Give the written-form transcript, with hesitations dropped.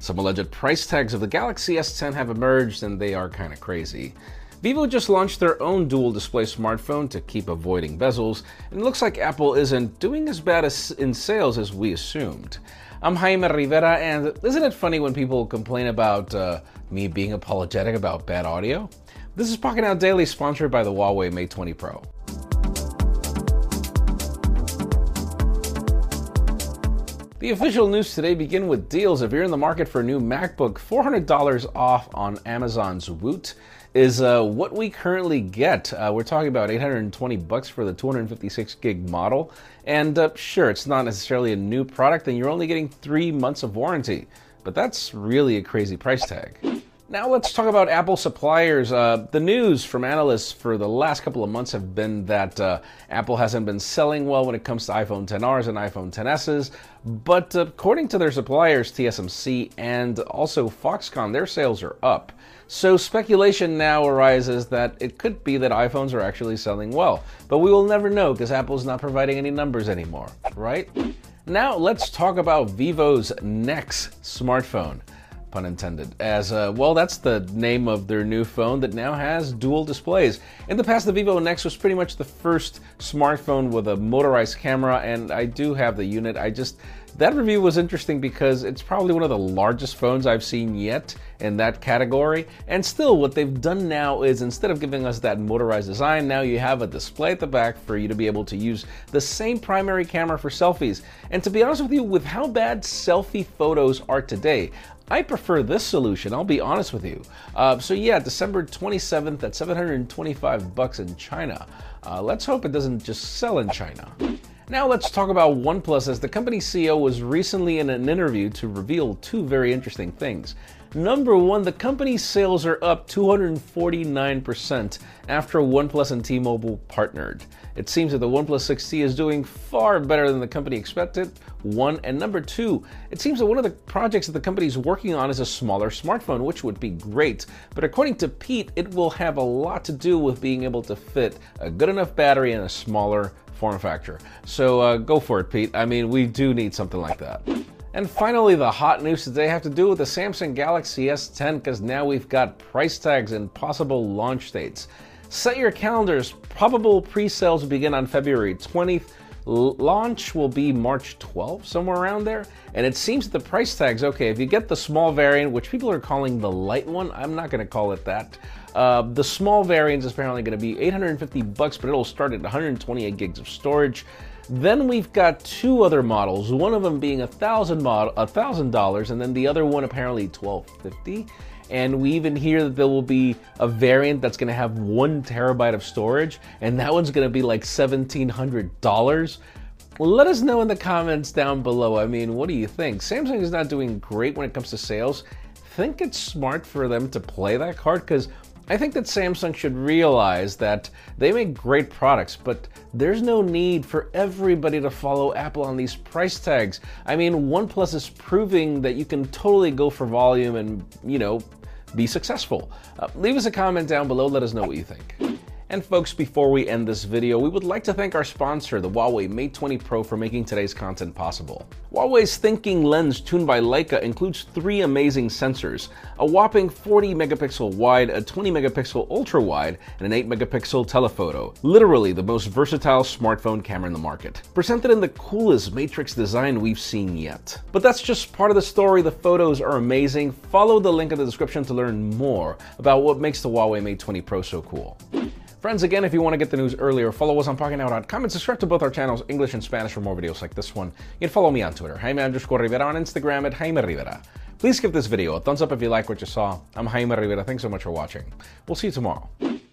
Some alleged price tags of the Galaxy S10 have emerged, and they are kind of crazy. Vivo just launched their own dual display smartphone to keep avoiding bezels, and it looks like Apple isn't doing as bad in sales as we assumed. I'm Jaime Rivera, and isn't it funny when people complain about me being apologetic about bad audio? This is Pocketnow Daily, sponsored by the Huawei Mate 20 Pro. The official news today begin with deals. If you're in the market for a new MacBook, $400 off on Amazon's Woot is what we currently get. We're talking about $820 for the 256 gig model. And sure, it's not necessarily a new product, and you're only getting 3 months of warranty. But that's really a crazy price tag. Now let's talk about Apple suppliers. The news from analysts for the last couple of months have been that Apple hasn't been selling well when it comes to iPhone XRs and iPhone XSs, but according to their suppliers, TSMC and also Foxconn, their sales are up. So speculation now arises that it could be that iPhones are actually selling well, but we will never know because Apple's not providing any numbers anymore, right? Now let's talk about Vivo's Nex smartphone. Pun intended, as well, that's the name of their new phone that now has dual displays. In the past, the Vivo Nex was pretty much the first smartphone with a motorized camera, and I do have the unit. That review was interesting because it's probably one of the largest phones I've seen yet in that category. And still, what they've done now is instead of giving us that motorized design, now you have a display at the back for you to be able to use the same primary camera for selfies. And to be honest with you, with how bad selfie photos are today, I prefer this solution, I'll be honest with you. So yeah, December 27th at $725 in China. Let's hope it doesn't just sell in China. Now let's talk about OnePlus, as the company's CEO was recently in an interview to reveal two very interesting things. Number one, the company's sales are up 249% after OnePlus and T-Mobile partnered. It seems that the OnePlus 6T is doing far better than the company expected, one. And number two, it seems that one of the projects that the company's working on is a smaller smartphone, which would be great. But according to Pete, it will have a lot to do with being able to fit a good enough battery in a smaller form factor. So go for it, Pete. I mean, we do need something like that. And finally, the hot news today have to do with the Samsung Galaxy S10, because now we've got price tags and possible launch dates. Set your calendars. Probable pre-sales begin on February 20th. Launch will be March 12th, somewhere around there. And it seems that the price tags, okay, if you get the small variant, which people are calling the light one, I'm not gonna call it that. The small variant is apparently gonna be $850, but it'll start at 128 gigs of storage. Then we've got two other models, one of them being $1,000, and then the other one apparently $1,250. And we even hear that there will be a variant that's gonna have 1 terabyte of storage, and that one's gonna be like $1,700. Let us know in the comments down below. I mean, what do you think? Samsung is not doing great when it comes to sales. Think it's smart for them to play that card, because I think that Samsung should realize that they make great products, but there's no need for everybody to follow Apple on these price tags. I mean, OnePlus is proving that you can totally go for volume and, you know, be successful. Leave us a comment down below, let us know what you think. And folks, before we end this video, we would like to thank our sponsor, the Huawei Mate 20 Pro, for making today's content possible. Huawei's thinking lens tuned by Leica includes 3 amazing sensors, a whopping 40 megapixel wide, a 20 megapixel ultra wide, and an 8 megapixel telephoto. Literally the most versatile smartphone camera in the market. Presented in the coolest matrix design we've seen yet. But that's just part of the story, the photos are amazing. Follow the link in the description to learn more about what makes the Huawei Mate 20 Pro so cool. Friends, again, if you want to get the news earlier, follow us on Pocketnow.com and subscribe to both our channels, English and Spanish, for more videos like this one. You can follow me on Twitter, Jaime_Rivera, on Instagram at Jaime Rivera. Please give this video a thumbs up if you like what you saw. I'm Jaime Rivera, thanks so much for watching. We'll see you tomorrow.